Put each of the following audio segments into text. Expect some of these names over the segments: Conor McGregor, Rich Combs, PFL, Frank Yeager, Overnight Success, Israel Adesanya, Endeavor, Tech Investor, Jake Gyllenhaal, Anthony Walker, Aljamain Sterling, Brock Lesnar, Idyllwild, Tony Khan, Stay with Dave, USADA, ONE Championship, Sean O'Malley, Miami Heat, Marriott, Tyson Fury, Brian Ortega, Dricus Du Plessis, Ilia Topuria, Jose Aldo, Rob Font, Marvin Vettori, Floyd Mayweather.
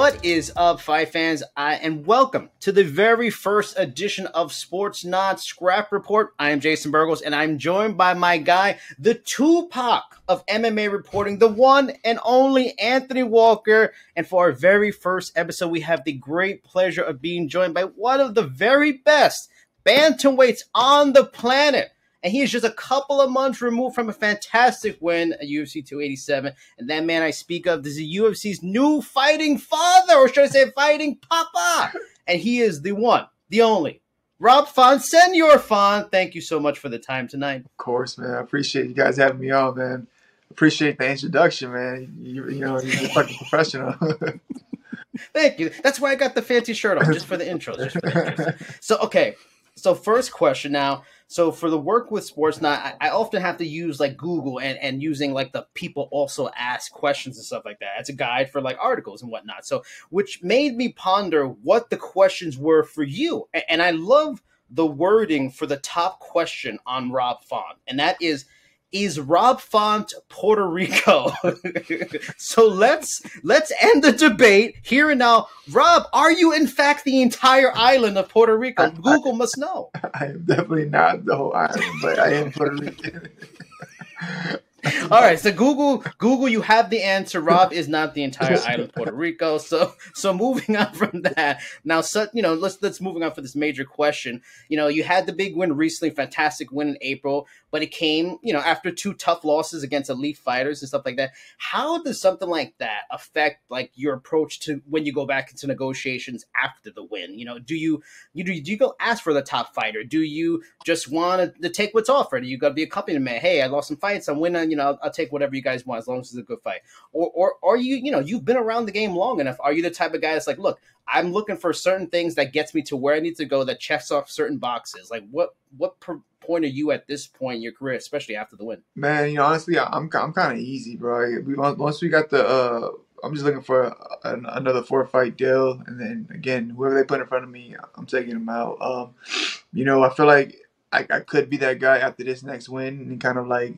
What is up, fight fans? And welcome to the very first edition of Sportsnaut Scrap Report. I am Jason Burgos, and I'm joined by my guy, the Tupac of MMA reporting, the one and only Anthony Walker. And for our very first episode, we have the great pleasure of being joined by one of the very best bantamweights on the planet. And he is just a couple of months removed from a fantastic win at UFC 287. And that man I speak of is the UFC's new fighting father, or should I say fighting papa. And he is the one, the only, Rob Font, Senor Font. Thank you so much for the time tonight. Of course, man. I appreciate you guys having me on, man. Appreciate the introduction, man. You know, you're fucking professional. Thank you. That's why I got the fancy shirt on, just for the intro. So, okay. So first question now. So for the work with Sportsnaut, I often have to use like Google and using like the people also ask questions and stuff like that. It's a guide for like articles and whatnot. So which made me ponder what the questions were for you. And I love the wording for the top question on Rob Font. And that is Rob Font Puerto Rico? So let's end the debate here and now. Rob, are you in fact the entire island of Puerto Rico? Google must know. I am definitely not the whole island, but I am Puerto Rican. All right, so Google, you have the answer. Rob is not the entire island of Puerto Rico. So moving on from that, now, so, you know, let's moving on for this major question. You know, you had the big win recently, fantastic win in April, but it came, you know, after two tough losses against elite fighters and stuff like that. How does something like that affect like your approach to when you go back into negotiations after the win? You know, do you go ask for the top fighter? Do you just want to take what's offered? You got to be accompaniment. Hey, I lost some fights. I'm winning. You know, I'll take whatever you guys want as long as it's a good fight. Or are you, you know, you've been around the game long enough. Are you the type of guy that's like, look, I'm looking for certain things that gets me to where I need to go, that checks off certain boxes? Like, what point are you at this point in your career, especially after the win? Man, you know, honestly, I'm kind of easy, bro. Once we got the, I'm just looking for another 4-fight deal, and then again, whoever they put in front of me, I'm taking them out. You know, I feel like I could be that guy after this next win and kind of like,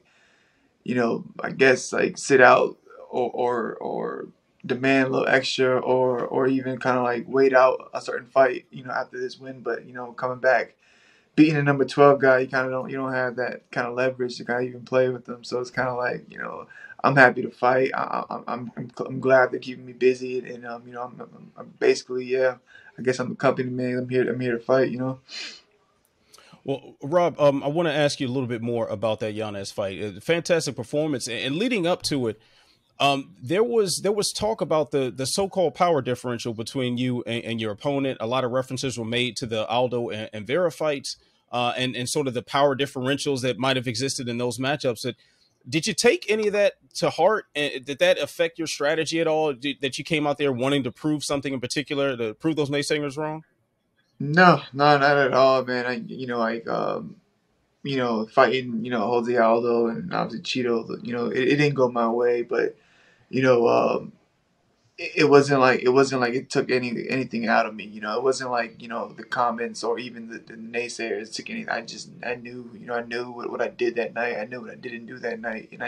you know, I guess like sit out or demand a little extra or even kind of like wait out a certain fight, you know, after this win. But, you know, coming back, beating a number 12 guy, you don't have that kind of leverage to kind of even play with them. So it's kind of like, you know, I'm happy to fight. I'm glad they're keeping me busy, and you know, I'm basically, yeah, I guess I'm the company man. I'm here to fight, you know. Well, Rob, I want to ask you a little bit more about that Yanez fight. Fantastic performance, and leading up to it, there was talk about the so-called power differential between you and your opponent. A lot of references were made to the Aldo and Vera fights, and sort of the power differentials that might have existed in those matchups. Did you take any of that to heart? And did that affect your strategy at all? That you came out there wanting to prove something in particular, to prove those naysayers wrong? No, not at all, man. You know, fighting, you know, Jose Aldo and obviously Chito, you know, it didn't go my way, but, you know, it wasn't like it took anything out of me. You know, it wasn't like, you know, the comments or even the naysayers took anything. I knew what I did that night. I knew what I didn't do that night, and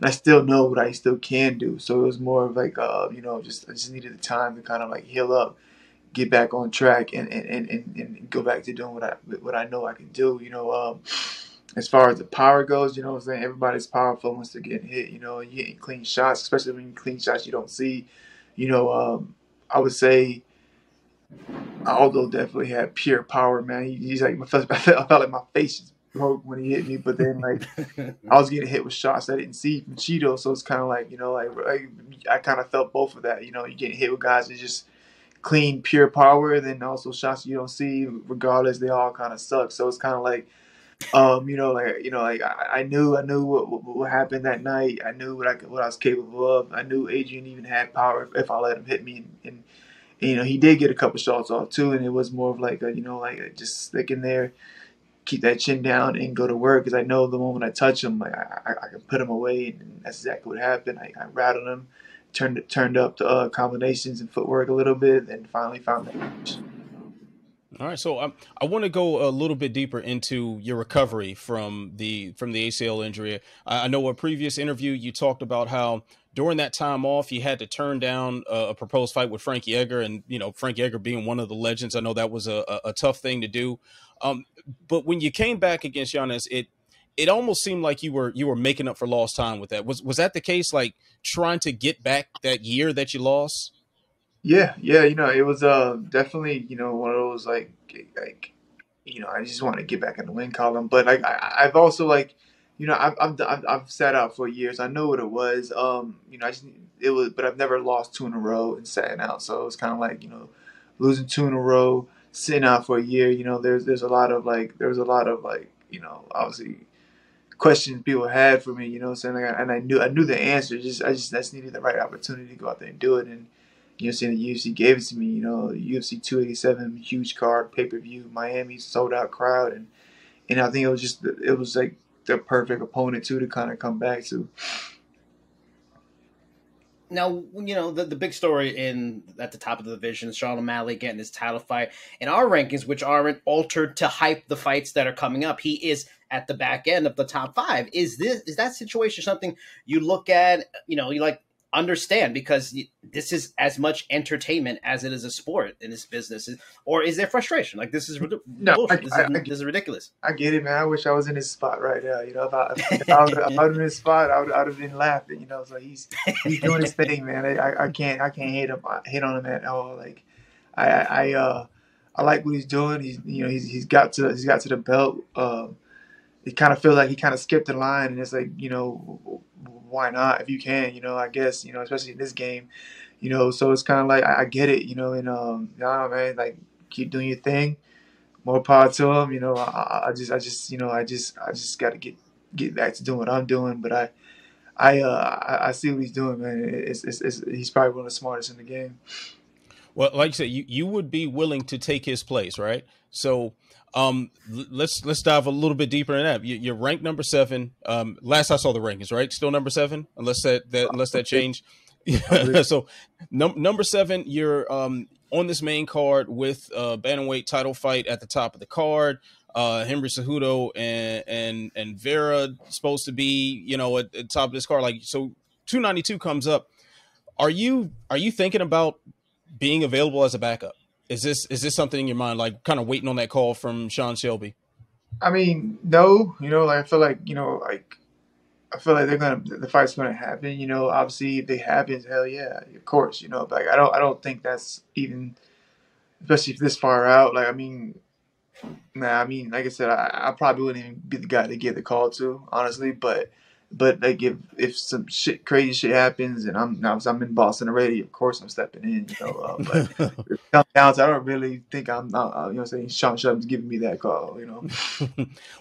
I still know what I still can do. So it was more of like, you know, I just needed the time to kind of like heal up, get back on track, and go back to doing what I know I can do. You know, as far as the power goes, you know what I'm saying? Everybody's powerful once they're getting hit, you know, and you hitting clean shots, especially when you clean shots you don't see. You know, I would say Aldo definitely had pure power, man. He's like, I felt like my face is broke when he hit me, but then like I was getting hit with shots I didn't see from Chito, so it's kind of like, you know, like I kind of felt both of that. You know, you getting hit with guys that just clean, pure power, and then also shots you don't see. Regardless, they all kind of suck. So it's kind of like, I knew what happened that night. I knew what I was capable of. I knew Adrian even had power if I let him hit me, and you know, he did get a couple shots off too. And it was more of like a, you know, like a just stick in there, keep that chin down, and go to work. Because I know the moment I touch him, like I can put him away, and that's exactly what happened. I rattled him. Turned up the combinations and footwork a little bit, and finally found that match. All right, so I want to go a little bit deeper into your recovery from the ACL injury. I know a previous interview you talked about how During that time off, he had to turn down a proposed fight with Frank Yeager, and, you know, Frank Yeager being one of the legends, I know that was a tough thing to do. But when you came back against Giannis, it almost seemed like you were making up for lost time with that. Was that the case, like trying to get back that year that you lost? Yeah. You know, it was definitely, you know, one of those like, you know, I just want to get back in the win column. But like, I've also, like, you know, I've sat out for years. I know what it was. You know, but I've never lost two in a row and sat out. So it was kind of like, you know, losing two in a row, sitting out for a year. You know, there's a lot of like, you know, obviously questions people had for me. You know, what I'm saying, like, and I knew the answer. I just needed the right opportunity to go out there and do it. And you know, saying the UFC gave it to me. You know, UFC 287, huge card, pay per view, Miami, sold out crowd, and I think it was like the perfect opponent too to kind of come back to. Now, you know, the big story at the top of the division is Sean O'Malley getting his title fight. In our rankings, which aren't altered to hype the fights that are coming up, he is at the back end of the top five. Is that situation something you look at, you know, you like understand, because this is as much entertainment as it is a sport in this business? Or is there frustration? Like, this is this is ridiculous. I get it, man. I wish I was in his spot right now. You know, if I was in his spot, I would have been laughing. You know, so he's doing his thing, man. I can't hate on him at all. Like, I like what he's doing. He's, you know, he's got to the belt. It kind of feels like he kind of skipped the line, and it's like, you know, why not if you can, you know, I guess, you know, especially in this game, you know, so it's kind of like, I get it, you know, and, you know, man, like, keep doing your thing, more power to him, you know, I just got to get back to doing what I'm doing, but I see what he's doing, man. It's he's probably one of the smartest in the game. Well, like you said, you would be willing to take his place, right? So, let's dive a little bit deeper in that. You're ranked number 7. Last I saw the rankings, right? Still number 7, unless that changed. So number 7, you're on this main card with bantamweight title fight at the top of the card. Henry Cejudo and Vera supposed to be, you know, at the top of this card. Like, so 292 comes up. Are you thinking about being available as a backup? Is this something in your mind, like kind of waiting on that call from Sean Shelby? I mean, no, you know, like, I feel like the fight's gonna happen. You know, obviously if it happens, hell yeah, of course. You know, but like, I don't think that's even, especially if this far out. Like, I mean, nah, I mean, like I said, I probably wouldn't even be the guy to give the call to, honestly. But like if some crazy shit happens and I'm in Boston already, of course I'm stepping in, you know. But it comes down to, I don't really think you know what I'm saying, Sean Shelby's giving me that call, you know.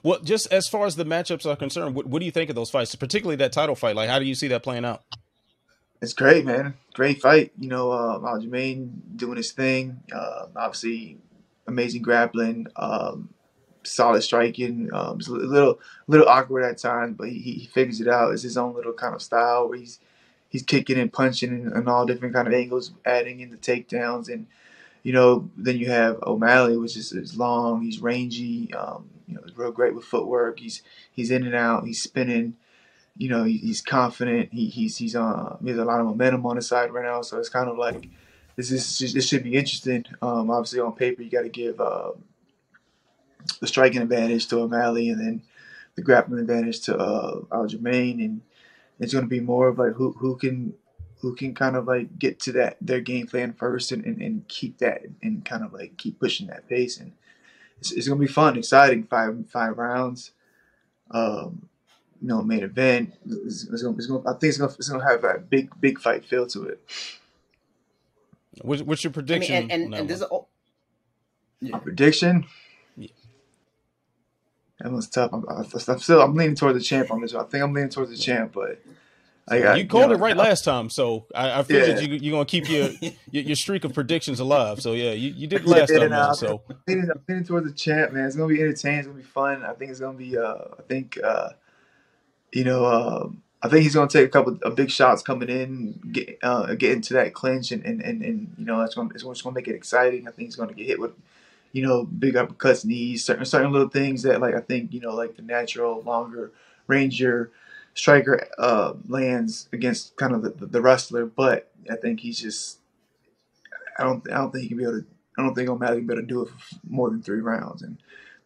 Well, just as far as the matchups are concerned, what do you think of those fights, particularly that title fight? Like, how do you see that playing out? It's great, man. Great fight. You know, Aljamain doing his thing. Obviously, amazing grappling. Solid striking. It's a little awkward at times, but he figures it out. It's his own little kind of style where he's kicking and punching and all different kind of angles, adding in the takedowns. And, you know, then you have O'Malley, which is long. He's rangy. You know, he's real great with footwork. He's in and out. He's spinning. You know, he's confident. He has a lot of momentum on his side right now. So it's kind of like this should be interesting. Obviously on paper you got to give the striking advantage to O'Malley, and then the grappling advantage to Aljamain, and it's going to be more of like who can kind of like get to that their game plan first and keep that and kind of like keep pushing that pace, and it's going to be fun, exciting. Five rounds, you know, main event. I think it's going to have a big fight feel to it. What's your prediction? I mean, and this is my prediction. That was tough. I'm leaning towards the champ on this one. I think I'm leaning towards the champ, but you called it right last time, so I figured you're gonna keep your streak of predictions alive. So yeah, you did last time. So I'm leaning towards the champ, man. It's gonna be entertaining. It's gonna be fun. I think it's gonna be. I think he's gonna take a couple of big shots coming in, get into that clinch, and you know, it's gonna make it exciting. I think he's gonna get hit with, you know, big uppercuts, knees, certain little things that, like, I think, you know, like the natural, longer ranger, striker lands against kind of the wrestler, but I think he's just I don't think he can be able to. I don't think O'Malley can be able to do it for more than 3 rounds, and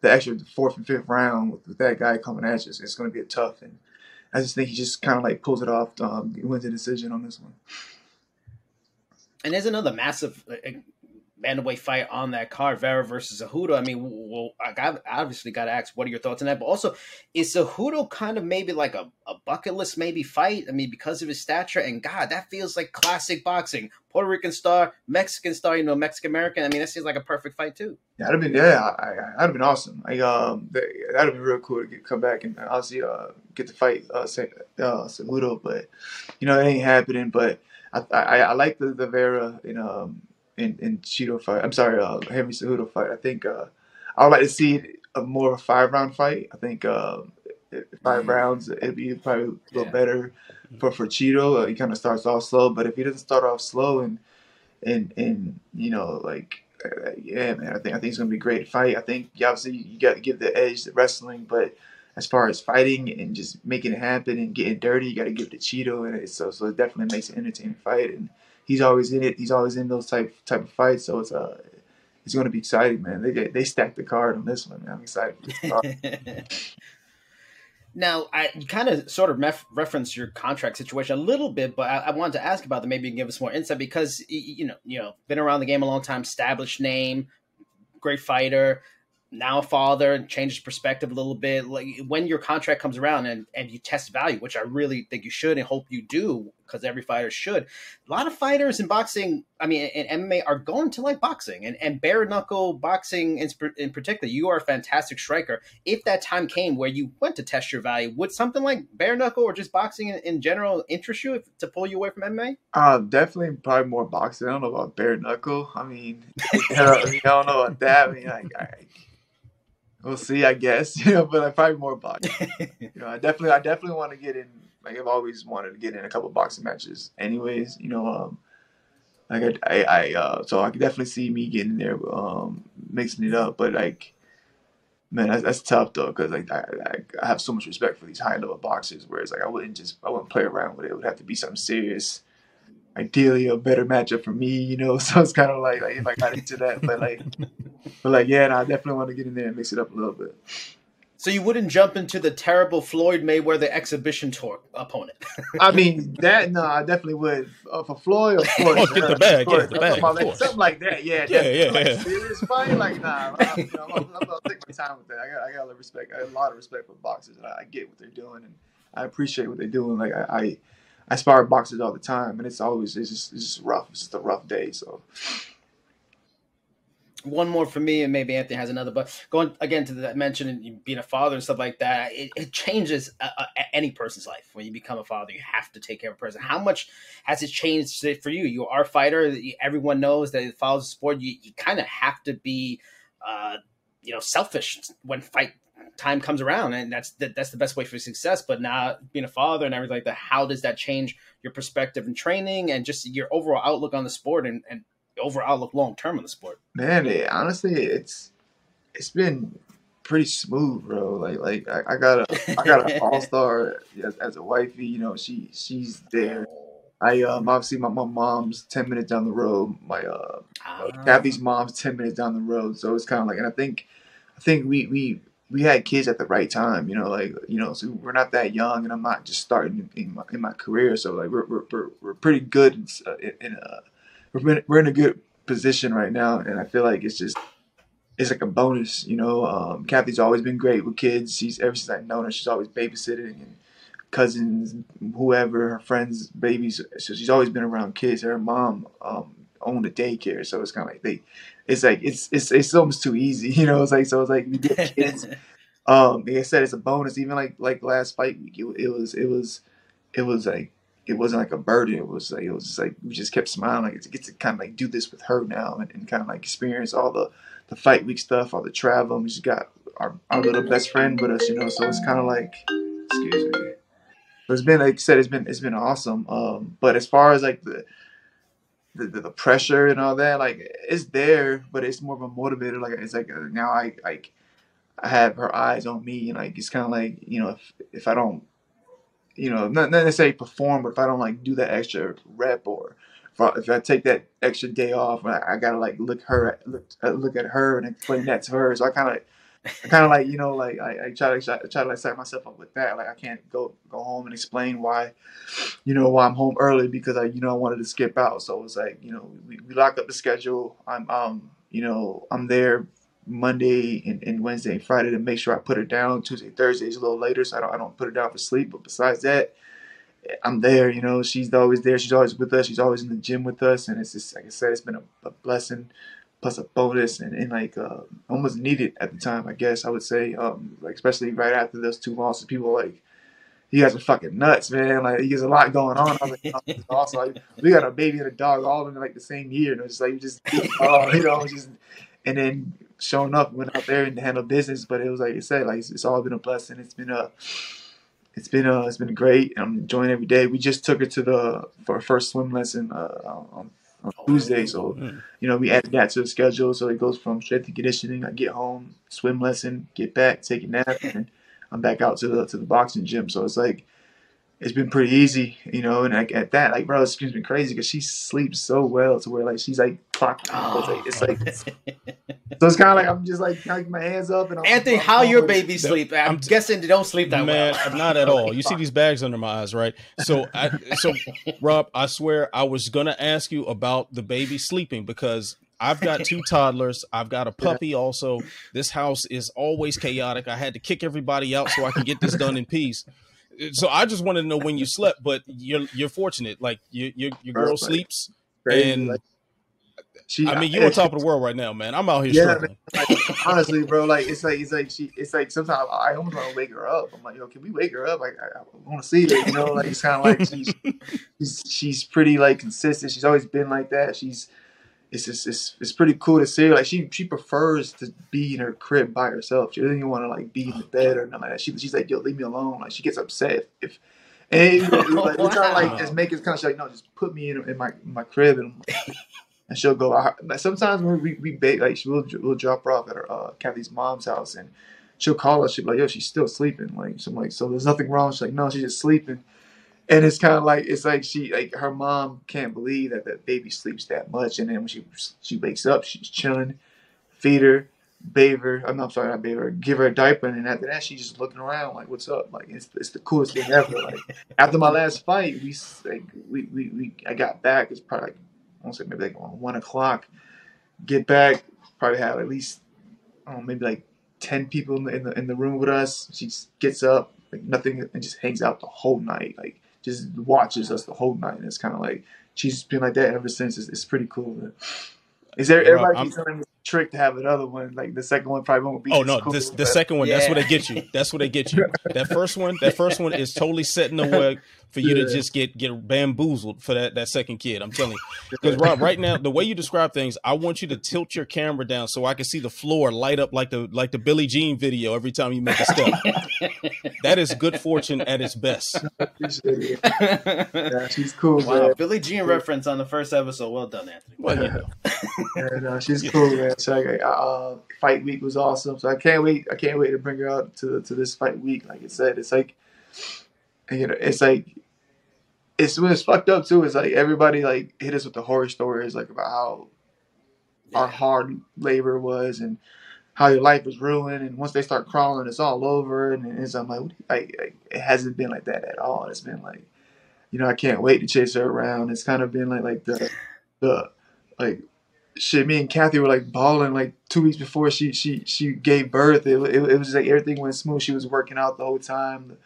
the extra fourth and fifth round with that guy coming at you, it's going to be a tough. And I just think he just kind of like pulls it off, wins the decision on this one. And there's another massive bantamweight fight on that card, Vera versus Cejudo. I mean, well, I obviously got to ask, what are your thoughts on that? But also, is Cejudo kind of maybe like a bucket list maybe fight? I mean, because of his stature, and God, that feels like classic boxing. Puerto Rican star, you know, Mexican-American. I mean, that seems like a perfect fight too. Yeah, that'd have been, that'd have been awesome. Like, that'd have been real cool to come back and obviously get to fight Cejudo, but, you know, it ain't happening. But I like the Vera in Chito fight. I'm sorry, Henry Cejudo fight. I think I would like to see a more 5-round fight. I think 5 rounds, it'd be probably a little better for Chito. He kind of starts off slow, but if he doesn't start off slow and you know, like, yeah, man, I think it's gonna be a great fight. I think obviously you got to give the edge to wrestling, but as far as fighting and just making it happen and getting dirty, you got to give it to Chito, and so it definitely makes an entertaining fight. And he's always in it. He's always in those type of fights. So it's going to be exciting, man. They stacked the card on this one, man. I'm excited for this card. Now, I kind of sort of referenced your contract situation a little bit, but I wanted to ask about that. Maybe you can give us more insight because you know, been around the game a long time, established name, great fighter. Now a father, changes perspective a little bit. Like when your contract comes around and you test value, which I really think you should and hope you do, because every fighter should. A lot of fighters in boxing, I mean, in MMA, are going to like boxing and bare knuckle boxing in particular. You are a fantastic striker. If that time came where you went to test your value, would something like bare knuckle or just boxing in general interest you to pull you away from MMA? Definitely, probably more boxing. I don't know about bare knuckle. I mean, I don't know about that. I mean, like, we'll see, I guess, you know, but I probably more boxing. You know, I definitely want to get in. Like I've always wanted to get in a couple of boxing matches. Anyways, you know, like so I could definitely see me getting in there, mixing it up. But like, man, that's tough though, because like I have so much respect for these high level boxers. Whereas like I wouldn't play around with it. It would have to be something serious. Ideally, a better matchup for me, you know. So it's kind of like if I got into that, but yeah, no, I definitely want to get in there and mix it up a little bit. So you wouldn't jump into the terrible Floyd Mayweather exhibition tour opponent. I mean, that no, I definitely would for Floyd. Of course, oh, get the bag, like, something like that. Yeah. Serious fight, like nah. I'm gonna take my time with that. I got a lot of respect for boxers, and I get what they're doing, and I appreciate what they're doing. Like I spar boxers all the time, and it's just rough. It's just a rough day. So one more for me, and maybe Anthony has another. But going again to that mention and being a father and stuff like that, it changes any person's life. When you become a father, you have to take care of a person. How much has it changed for you? You are a fighter. Everyone knows that it follows the sport. You kind of have to be, you know, selfish when fight time comes around, and that's the best way for success. But now being a father and everything like that, how does that change your perspective and training and just your overall outlook on the sport and overall outlook long-term on the sport? Man, honestly, it's been pretty smooth, bro. Like I got an all-star as a wifey, you know, she's there. I obviously my mom's 10 minutes down the road. My Kathy's mom's 10 minutes down the road. So it's kind of like, and I think we had kids at the right time, you know, like, you know, so we're not that young, and I'm not just starting in my career. So like we're pretty good we're in a good position right now. And I feel like it's like a bonus, you know. Kathy's always been great with kids. She's ever since I've known her, she's always babysitting and cousins, whoever, her friends, babies. So she's always been around kids. Her mom, own the daycare, so it's kind of like it's almost too easy, you know. It's like you get kids. Like I said, it's a bonus. Even like last fight week, it was like it wasn't like a burden. It was just like we just kept smiling. Like it's, get to kind of like do this with her now and kind of like experience all the fight week stuff, all the travel. We just got our little best friend with us, you know. So it's kind of like, excuse me. But it's been, like I said, it's been awesome. But as far as like the pressure and all that, like it's there, but it's more of a motivator. Like it's like now I have her eyes on me, and like it's kind of like, you know, if I don't you know, not necessarily perform, but if I don't like do that extra rep, or if I take that extra day off, I gotta like look at her and explain that to her. So I kind of like, you know, like I try to like psych myself up with that. Like I can't go home and explain why, you know, why I'm home early, because I, you know, I wanted to skip out. So it's like, you know, we locked up the schedule. I'm, you know, I'm there Monday and Wednesday and Friday to make sure I put it down. Tuesday, Thursday is a little later, so I don't put it down for sleep. But besides that, I'm there. You know, she's always there. She's always with us. She's always in the gym with us. And it's just, like I said, it's been a blessing. Plus a bonus, and like almost needed at the time, I guess I would say, like especially right after those two losses, people were like, you guys are fucking nuts, man. Like there's a lot going on. I was like, oh, also, like, we got a baby and a dog all in like the same year, and it was just like and then showing up, went out there and handled business. But it was like I said, like it's all been a blessing. It's been great. I'm enjoying every day. We just took her to her first swim lesson on Tuesday, so you know we added that to the schedule, so it goes from strength and conditioning. I get home, swim lesson, get back, take a nap, and I'm back out to the boxing gym. So it's like it's been pretty easy, you know. And like, at that, like bro, it's been crazy because she sleeps so well to where like she's like clocked. Oh. It's like so it's kind of like I'm just like my hands up and I'm, Anthony, how your baby sleep? I'm guessing they don't sleep that well. Not at all. You see these bags under my eyes, right? So Rob, I swear I was gonna ask you about the baby sleeping because I've got two toddlers. I've got a puppy also. This house is always chaotic. I had to kick everybody out so I can get this done in peace. So I just wanted to know when you slept, but you're fortunate. Like your girl sleeps and. I mean, you're on top of the world right now, man. I'm out here struggling. Like, honestly, bro, like it's like sometimes I almost want to wake her up. I'm like, yo, can we wake her up? Like I want to see it, you know. Like it's kind of like she's pretty like consistent. She's always been like that. It's pretty cool to see her. Like she prefers to be in her crib by herself. She doesn't even want to like be in the bed or nothing like that. She's like, yo, leave me alone. Like she gets upset if and like, we're trying to like just make it kind of like, no, just put me in my crib and. And she'll go out. Sometimes when we bake, like we'll drop her off at her Kathy's mom's house, and she'll call us. She'll be like, "Yo, she's still sleeping." Like so I'm like, "So there's nothing wrong." She's like, "No, she's just sleeping." And it's kind of like her mom can't believe that the baby sleeps that much. And then when she wakes up, she's chilling, feed her, bathe her. Not bathe her. Give her a diaper, and then after that, she's just looking around like, "What's up?" Like it's the coolest thing ever. Like after my last fight, I got back. It's probably like, I want to say maybe like 1 o'clock, get back, probably have at least maybe like 10 people in the room with us. She gets up like nothing and just hangs out the whole night, like just watches us the whole night. And it's kind of like she's been like that ever since. It's pretty cool, man. Is there everybody keeps telling me it's a trick to have another one? Like the second one probably won't be. Oh no, cool, the second one. Yeah. That's what they get you. That's what they get you. That first one is totally setting the way for you to just get bamboozled for that second kid. I'm telling you, because Rob, right now the way you describe things, I want you to tilt your camera down so I can see the floor light up like the Billie Jean video every time you make a step. That is good fortune at its best. I appreciate it. Yeah, she's cool. Wow, man. Billie Jean reference on the first episode. Well done, Anthony. Well, she's cool, man. So fight week was awesome. So I can't wait to bring her out to this fight week. Like I said, it's like, you know, it's when it's fucked up too. It's like everybody like hit us with the horror stories like about how our hard labor was and how your life was ruined. And once they start crawling, it's all over. And it's, I'm like it hasn't been like that at all. It's been like, you know, I can't wait to chase her around. It's kind of been like the like. Shit, me and Kathy were like balling like 2 weeks before she gave birth. It was just like everything went smooth. She was working out the whole time.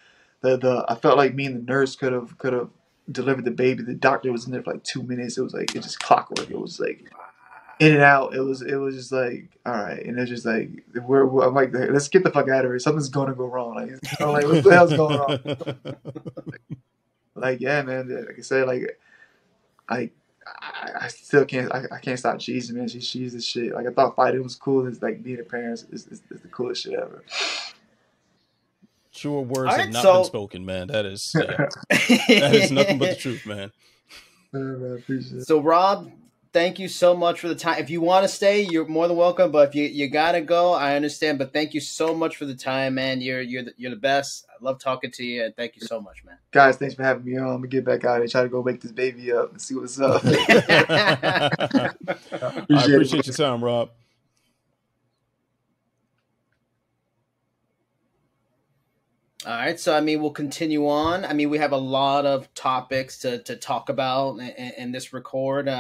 I felt like me and the nurse could have delivered the baby. The doctor was in there for like 2 minutes. It was like it just clockwork. It was like in and out. It was just like all right. And it's just like I'm like, let's get the fuck out of here. Something's gonna go wrong. Like I'm like, what the hell's going on? Like yeah, man. Like I said, I still can't. I can't stop cheesing, man. She's the shit. Like I thought fighting was cool. It's like being a parent is the coolest shit ever. Sure, words have not been spoken, man. That is that is nothing but the truth, man. I appreciate it. So Rob, thank you so much for the time. If you want to stay, you're more than welcome. But if you gotta go, I understand. But thank you so much for the time, man. You're the best. I love talking to you, and thank you so much, man. Guys, thanks for having me on. I'm gonna get back out here, try to go wake this baby up and see what's up. I appreciate your time, Rob. All right, so, I mean, we'll continue on. I mean, we have a lot of topics to talk about in this record.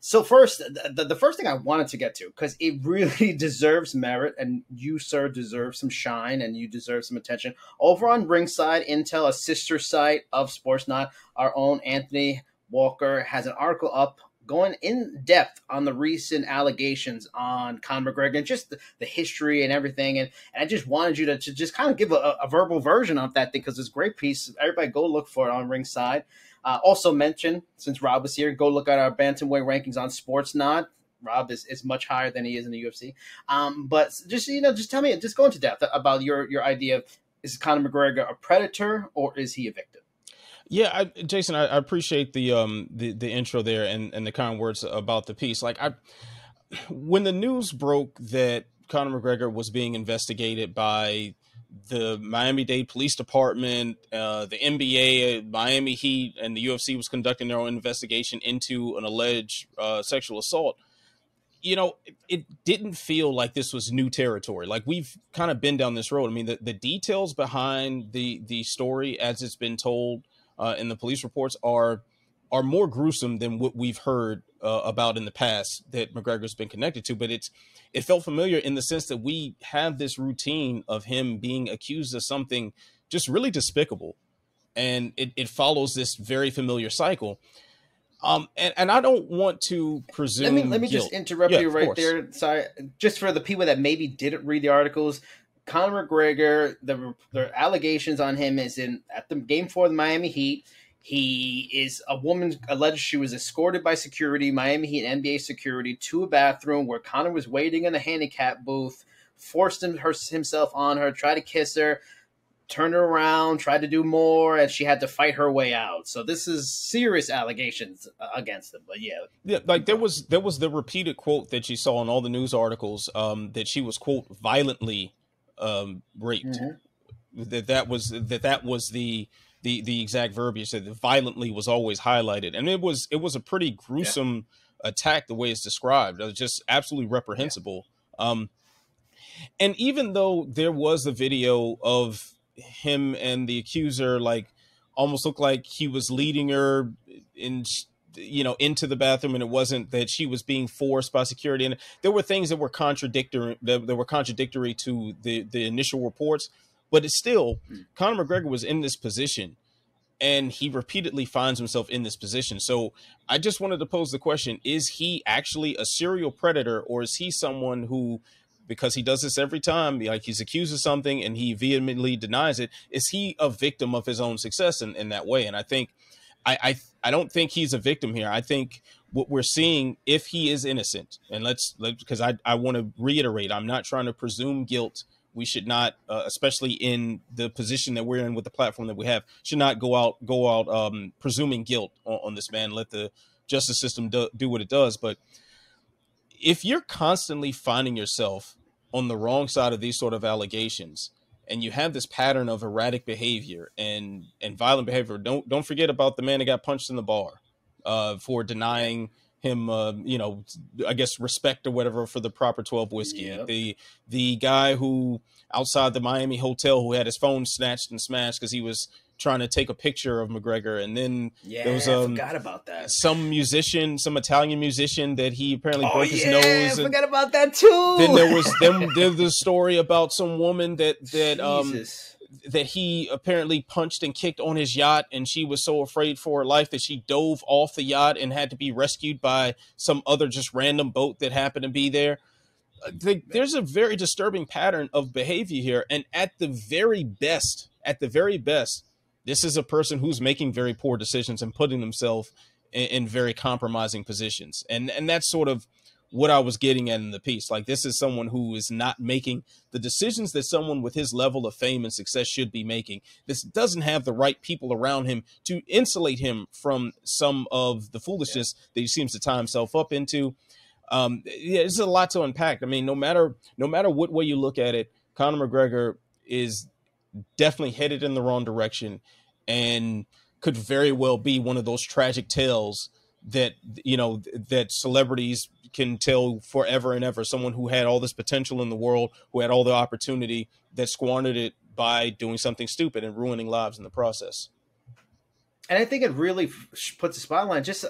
So first, the first thing I wanted to get to, because it really deserves merit, and you, sir, deserve some shine, and you deserve some attention. Over on Ringside Intel, a sister site of Sportsnaut, our own Anthony Walker has an article up going in depth on the recent allegations on Conor McGregor and just the history and everything. And I just wanted you to just kind of give a verbal version of that thing, because it's a great piece. Everybody go look for it on Ringside. Also mention, since Rob was here, go look at our bantamweight rankings on Sportsnaut. Rob is much higher than he is in the UFC. But just, you know, just tell me, just go into depth about your idea of, is Conor McGregor a predator or is he a victim? Yeah, Jason, I appreciate the intro there and the kind words about the piece. Like, when the news broke that Conor McGregor was being investigated by the Miami-Dade Police Department, the NBA, Miami Heat, and the UFC was conducting their own investigation into an alleged sexual assault, you know, it didn't feel like this was new territory. Like, we've kind of been down this road. I mean, the details behind the story as it's been told in the police reports are more gruesome than what we've heard about in the past that McGregor's been connected to. But it felt familiar in the sense that we have this routine of him being accused of something just really despicable. And it follows this very familiar cycle. And I don't want to presume Let me guilt. Just interrupt you right there. Sorry. Just for the people that maybe didn't read the articles, Conor McGregor, the allegations on him is at the Game 4 of the Miami Heat. He is a woman alleged she was escorted by security, Miami Heat and NBA security, to a bathroom where Conor was waiting in a handicap booth, forced himself on her, tried to kiss her, turned her around, tried to do more, and she had to fight her way out. So this is serious allegations against him. But yeah, like there was the repeated quote that you saw in all the news articles that she was, quote, violently raped. Mm-hmm. That was the exact verbiage, that violently was always highlighted, and it was a pretty gruesome attack the way it's described. It was just absolutely reprehensible. And even though there was a video of him and the accuser, like, almost looked like he was leading her in, you know, into the bathroom, and it wasn't that she was being forced by security. And there were things that were contradictory to the initial reports, but it's still, Conor McGregor was in this position, and he repeatedly finds himself in this position. So I just wanted to pose the question, is he actually a serial predator, or is he someone who, because he does this every time, like, he's accused of something and he vehemently denies it, is he a victim of his own success in that way? And I think, I don't think he's a victim here. I think what we're seeing, if he is innocent, and because I want to reiterate, I'm not trying to presume guilt. We should not, especially in the position that we're in with the platform that we have, should not go out presuming guilt on this man. Let the justice system do what it does. But if you're constantly finding yourself on the wrong side of these sort of allegations, and you have this pattern of erratic behavior and violent behavior. Don't forget about the man that got punched in the bar for denying him, you know, I guess respect or whatever for the proper 12 whiskey. Yep. The guy who outside the Miami hotel who had his phone snatched and smashed because he was trying to take a picture of McGregor. And then there was I forgot about that. Some musician, some Italian musician that he apparently broke his nose. I forgot about that too. Then there was the story about some woman that he apparently punched and kicked on his yacht, and she was so afraid for her life that she dove off the yacht and had to be rescued by some other just random boat that happened to be there. There's a very disturbing pattern of behavior here. And at the very best, this is a person who's making very poor decisions and putting themselves in very compromising positions. And that's sort of what I was getting at in the piece. Like, this is someone who is not making the decisions that someone with his level of fame and success should be making. This doesn't have the right people around him to insulate him from some of the foolishness that he seems to tie himself up into. It's a lot to unpack. I mean, no matter what way you look at it, Conor McGregor is definitely headed in the wrong direction and could very well be one of those tragic tales that, you know, that celebrities can tell forever and ever. Someone who had all this potential in the world, who had all the opportunity, that squandered it by doing something stupid and ruining lives in the process. And I think it really puts a spotlight. Just,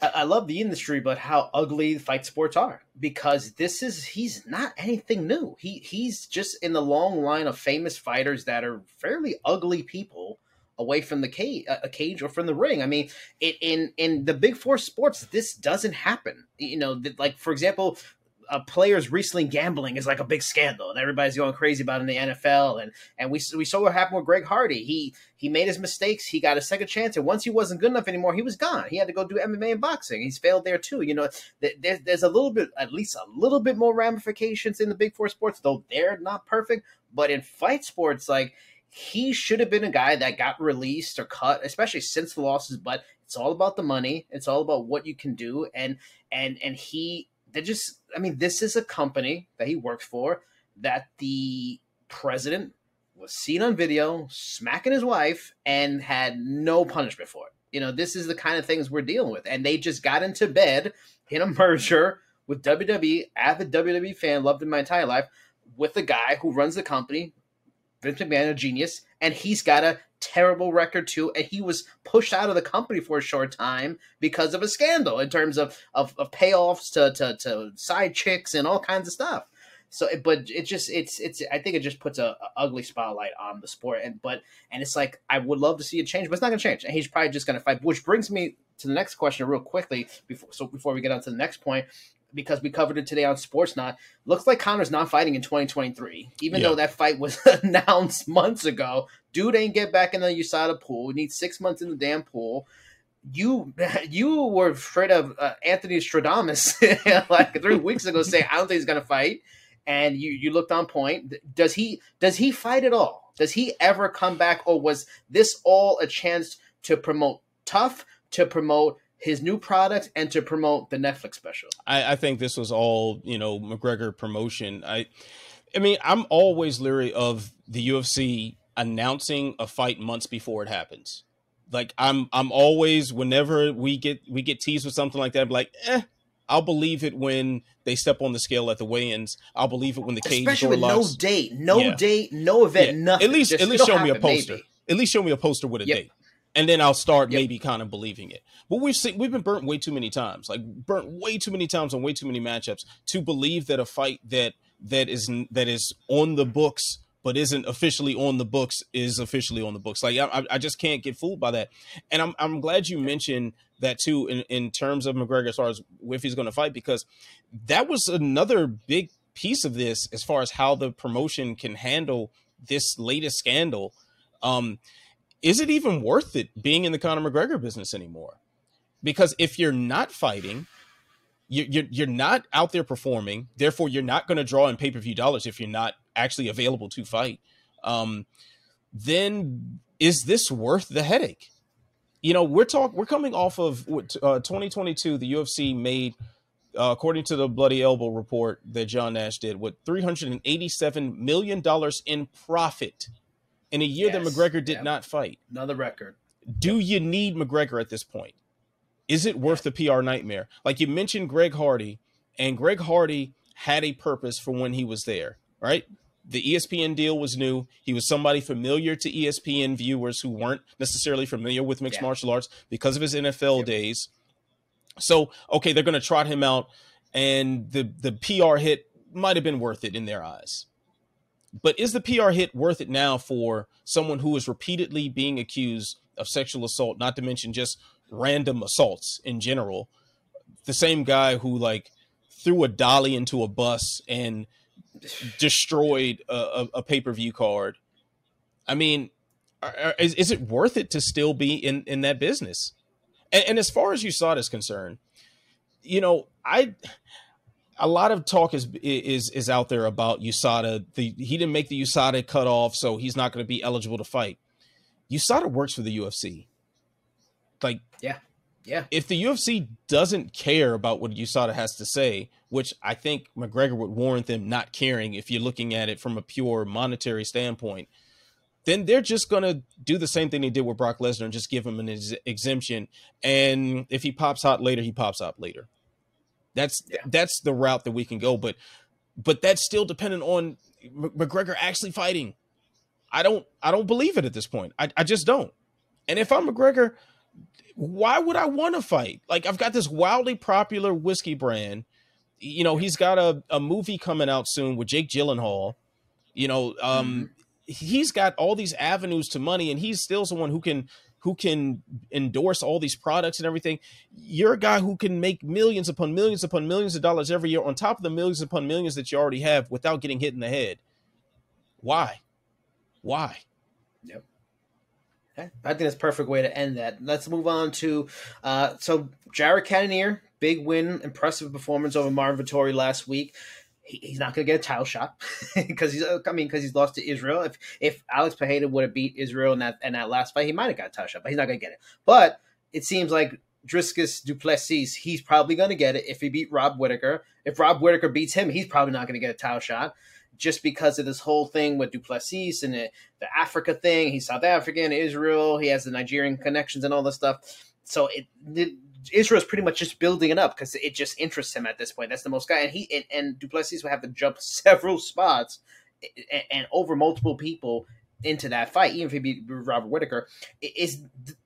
I love the industry, but how ugly fight sports are, because this is, he's not anything new. He's just in the long line of famous fighters that are fairly ugly people away from the cage or from the ring. I mean, in the big four sports, this doesn't happen. You know, like, for example, players recently gambling is like a big scandal, and everybody's going crazy about it in the NFL. And we saw what happened with Greg Hardy. He made his mistakes. He got a second chance. And once he wasn't good enough anymore, he was gone. He had to go do MMA and boxing. He's failed there too. You know, there's a little bit, at least a little bit more ramifications in the big four sports, though they're not perfect. But in fight sports, like, he should have been a guy that got released or cut, especially since the losses. But it's all about the money. It's all about what you can do. And they just, I mean, this is a company that he works for, that the president was seen on video smacking his wife and had no punishment for it. You know, this is the kind of things we're dealing with. And they just got into bed in a merger with WWE. Avid WWE fan, loved him my entire life, with the guy who runs the company, Vince McMahon, a genius, and he's got a terrible record too. And he was pushed out of the company for a short time because of a scandal in terms of payoffs to side chicks and all kinds of stuff. So, but it just, it's, I think it just puts a ugly spotlight on the sport. And it's like, I would love to see it change, but it's not going to change. And he's probably just going to fight, which brings me to the next question real quickly before we get on to the next point, because we covered it today on Sportsnaut. Looks like Conor's not fighting in 2023, even though that fight was announced months ago. Dude ain't get back in the USADA pool. We need 6 months in the damn pool. You were afraid of Anthony Stradamus like 3 weeks ago saying, I don't think he's going to fight. And you looked on point. Does he fight at all? Does he ever come back? Or was this all a chance to promote Tough, to promote his new product, and to promote the Netflix special? I think this was all, you know, McGregor promotion. I mean, I'm always leery of the UFC announcing a fight months before it happens. Like, I'm always, whenever we get teased with something like that, I'm like, I'll believe it when they step on the scale at the weigh-ins. I'll believe it when the cage door locks. Especially with no date, no event, nothing. At least show me a poster. Maybe. At least show me a poster with a date. And then I'll start maybe kind of believing it. But we've been burnt way too many times, on way too many matchups to believe that a fight that is on the books but isn't officially on the books is officially on the books. Like, I just can't get fooled by that. And I'm glad you mentioned that too in terms of McGregor, as far as if he's going to fight, because that was another big piece of this as far as how the promotion can handle this latest scandal. Is it even worth it being in the Conor McGregor business anymore? Because if you're not fighting, you're not out there performing. Therefore, you're not going to draw in pay-per-view dollars if you're not actually available to fight. Then is this worth the headache? You know, we're coming off of 2022. The UFC made, according to the Bloody Elbow report that John Nash did, what, $387 million in profit. In a year that McGregor did not fight. Another record. Do you need McGregor at this point? Is it worth the PR nightmare? Like, you mentioned Greg Hardy, and Greg Hardy had a purpose for when he was there, right? The ESPN deal was new. He was somebody familiar to ESPN viewers who weren't necessarily familiar with mixed martial arts because of his NFL days. So, okay, they're going to trot him out, and the PR hit might have been worth it in their eyes. But is the PR hit worth it now for someone who is repeatedly being accused of sexual assault, not to mention just random assaults in general? The same guy who, like, threw a dolly into a bus and destroyed a pay-per-view card. I mean, is it worth it to still be in that business? And as far as USADA is concerned, you know, a lot of talk is out there about USADA. He didn't make the USADA cutoff, so he's not going to be eligible to fight. USADA works for the UFC. Like, yeah. If the UFC doesn't care about what USADA has to say, which I think McGregor would warrant them not caring if you're looking at it from a pure monetary standpoint, then they're just going to do the same thing they did with Brock Lesnar and just give him an exemption. And if he pops out later, he pops out later. That's the route that we can go. But that's still dependent on McGregor actually fighting. I don't believe it at this point. I just don't. And if I'm McGregor, why would I want to fight? Like, I've got this wildly popular whiskey brand. You know, he's got a movie coming out soon with Jake Gyllenhaal. You know, he's got all these avenues to money, and he's still someone who can endorse all these products and everything. You're a guy who can make millions upon millions upon millions of dollars every year on top of the millions upon millions that you already have without getting hit in the head. Why? Yep. Okay. I think that's a perfect way to end that. Let's move on to, so Jared Cannonier, big win, impressive performance over Marvin Vettori last week. He's not going to get a title shot because he's lost to Israel. If Alex Pereira would have beat Israel in that last fight, he might have got a title shot, but he's not going to get it. But it seems like Dricus Du Plessis, he's probably going to get it if he beat Rob Whittaker. If Rob Whittaker beats him, he's probably not going to get a title shot just because of this whole thing with Du Plessis and the Africa thing. He's South African, Israel. He has the Nigerian connections and all this stuff. So Israel's pretty much just building it up because it just interests him at this point. That's the most guy. And he and Du Plessis will have to jump several spots and over multiple people into that fight, even if he beat Robert Whittaker.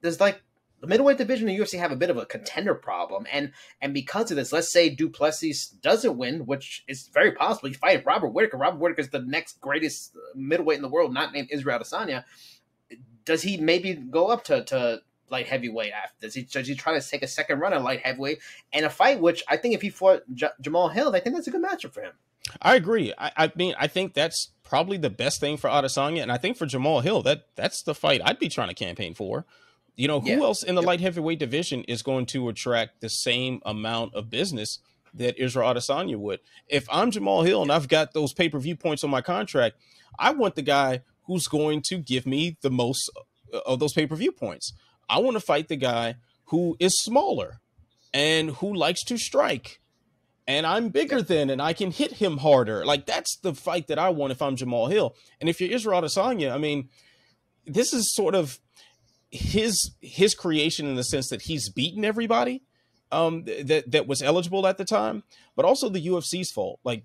There's like the middleweight division in the UFC have a bit of a contender problem. And because of this, let's say Du Plessis doesn't win, which is very possible. He's fighting Robert Whittaker. Robert Whittaker's the next greatest middleweight in the world, not named Israel Adesanya. Does he maybe go up to light heavyweight after? Does he try to take a second run at light heavyweight and a fight, which I think if he fought Jamal Hill, I think that's a good matchup for him. I agree. I mean, I think that's probably the best thing for Adesanya. And I think for Jamal Hill, that's the fight I'd be trying to campaign for. You know, who else in the light heavyweight division is going to attract the same amount of business that Israel Adesanya would? If I'm Jamal Hill and I've got those pay-per-view points on my contract, I want the guy who's going to give me the most of those pay-per-view points. I want to fight the guy who is smaller and who likes to strike, and I'm bigger than, and I can hit him harder. Like, that's the fight that I want if I'm Jamal Hill. And if you're Israel Adesanya, I mean, this is sort of his creation in the sense that he's beaten everybody that was eligible at the time, but also the UFC's fault. Like,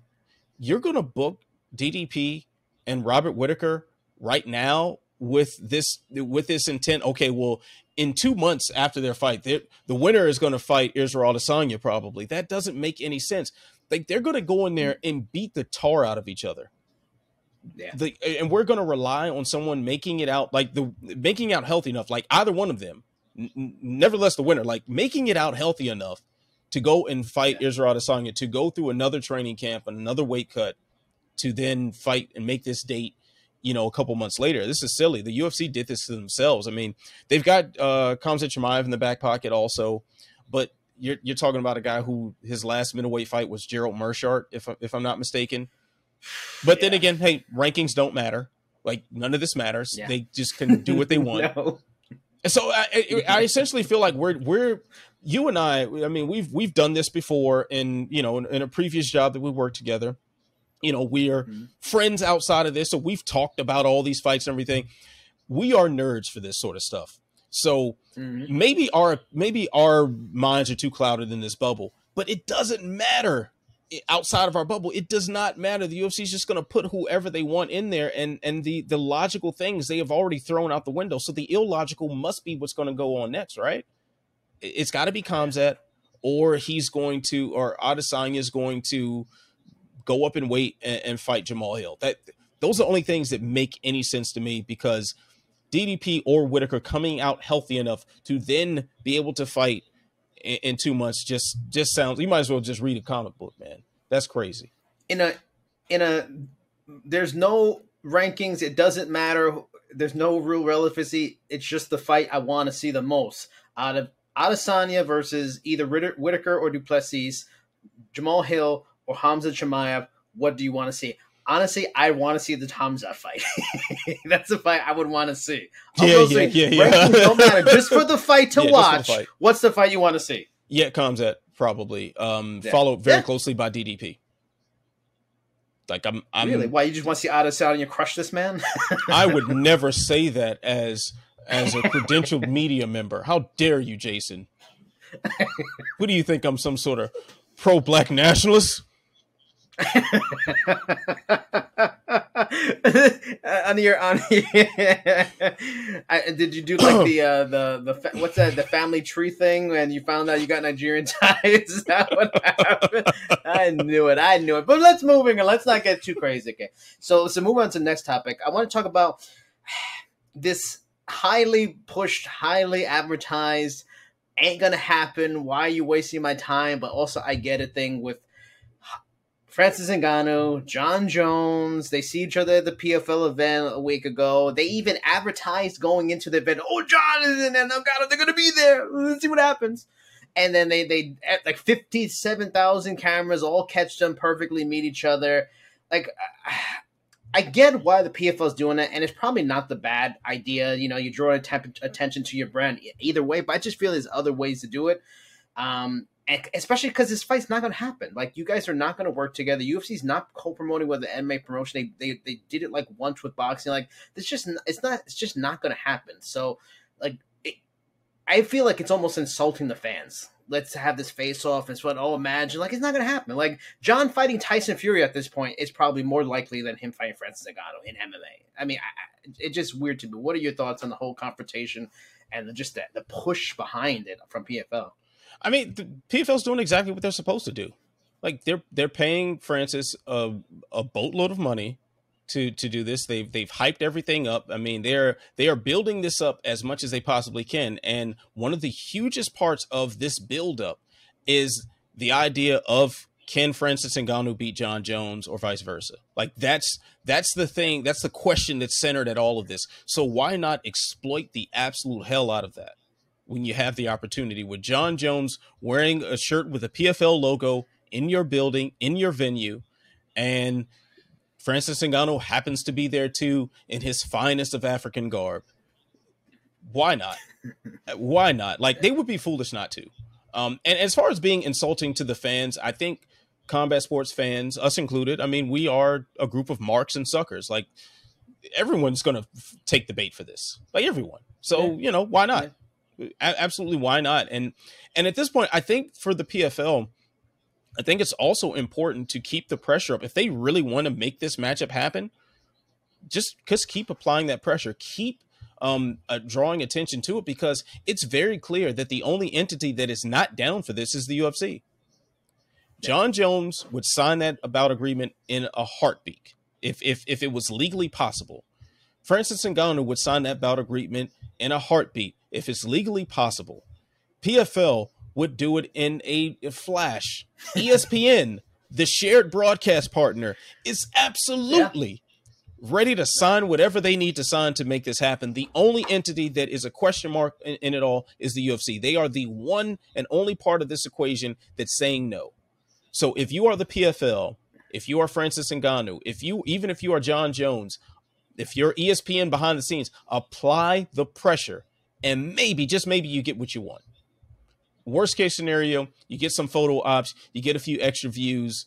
you're going to book DDP and Robert Whittaker right now with this intent. Okay, well, in 2 months after their fight, the winner is going to fight Israel Adesanya probably. That doesn't make any sense. Like, they're going to go in there and beat the tar out of each other. Yeah. And we're going to rely on someone making it out, like making out healthy enough, like either one of them, nevertheless the winner, like making it out healthy enough to go and fight Israel Adesanya, to go through another training camp and another weight cut to then fight and make this date, you know, a couple months later. This is silly. The UFC did this to themselves. I mean, they've got Khamzat Chimaev in the back pocket also, but you're talking about a guy who his last middleweight fight was Gerald Mershart, if I'm not mistaken. But then again, hey, rankings don't matter. Like, none of this matters. Yeah. They just can do what they want. No. So I essentially feel like we're you and I mean, we've done this before in, you know, in a previous job that we worked together. You know, we are friends outside of this. So we've talked about all these fights and everything. We are nerds for this sort of stuff. So maybe our minds are too clouded in this bubble, but it doesn't matter outside of our bubble. It does not matter. The UFC is just going to put whoever they want in there, and the logical things they have already thrown out the window. So the illogical must be what's going to go on next, right? It's got to be Khamzat, or Adesanya is going to go up in weight and fight Jamal Hill. Those are the only things that make any sense to me, because DDP or Whittaker coming out healthy enough to then be able to fight in 2 months just sounds. You might as well just read a comic book, man. That's crazy. There's no rankings. It doesn't matter. There's no real relevancy. It's just the fight I want to see the most out of Adesanya versus either Whittaker or Du Plessis, Jamal Hill or Khamzat Chimaev. What do you want to see? Honestly, I want to see the Khamzat fight. That's the fight I would want to see. Yeah. Don't matter. Just for the fight to watch. The fight. What's the fight you want to see? Yeah, Khamzat probably. Followed very closely by DDP. Like I'm really? Why, you just want to see Adesanya crush this man? I would never say that as a credentialed media member. How dare you, Jason? What do you think? I'm some sort of pro-black nationalist? Did you do like the what's that, the family tree thing when you found out you got Nigerian ties? Is that what happened? I knew it. But let's moving on. Let's not get too crazy. Okay, so move on to the next topic. I want to talk about this highly pushed, highly advertised, ain't gonna happen, why are you wasting my time, but also I get a thing with Francis Ngannou, John Jones. They see each other at the PFL event a week ago. They even advertised going into the event, oh, John is in there, Ngannou, they're going to be there. Let's see what happens. And then they like 57,000 cameras all catch them perfectly, meet each other. Like, I get why the PFL is doing it, and it's probably not the bad idea. You know, you draw attention to your brand either way, but I just feel there's other ways to do it. Especially because this fight's not going to happen. Like, you guys are not going to work together. UFC's not co-promoting with the MMA promotion. They did it like once with boxing. Like, it's just not going to happen. So, like, I feel like it's almost insulting the fans. Let's have this face off and sweat. Oh, imagine, like, it's not going to happen. Like, John fighting Tyson Fury at this point is probably more likely than him fighting Francis Ngannou in MMA. I mean, it's just weird to me. What are your thoughts on the whole confrontation and just the push behind it from PFL? I mean, the PFL's doing exactly what they're supposed to do. Like, they're paying Francis a boatload of money to do this. They've hyped everything up. I mean, they are building this up as much as they possibly can. And one of the hugest parts of this buildup is the idea of, can Francis Ngannou beat John Jones or vice versa? Like, that's the thing. That's the question that's centered at all of this. So why not exploit the absolute hell out of that when you have the opportunity, with John Jones wearing a shirt with a PFL logo in your building, in your venue, and Francis Ngannou happens to be there too in his finest of African garb. Why not? Why not? Like, they would be foolish not to. And as far as being insulting to the fans, I think combat sports fans, us included, I mean, we are a group of marks and suckers. Like, everyone's going to take the bait for this. Like, everyone. So, you know, why not? Yeah. Absolutely, why not? And at this point, I think for the PFL, I think it's also important to keep the pressure up. If they really want to make this matchup happen, just keep applying that pressure. Keep drawing attention to it, because it's very clear that the only entity that is not down for this is the UFC. John Jones would sign that about agreement in a heartbeat if it was legally possible. Francis Ngannou would sign that bout agreement in a heartbeat if it's legally possible. PFL would do it in a flash. ESPN, the shared broadcast partner, is absolutely ready to sign whatever they need to sign to make this happen. The only entity that is a question mark in it all is the UFC. They are the one and only part of this equation that's saying no. So if you are the PFL, if you are Francis Ngannou, even if you are John Jones, if you're ESPN behind the scenes, apply the pressure, and maybe, just maybe, you get what you want. Worst case scenario, you get some photo ops, you get a few extra views.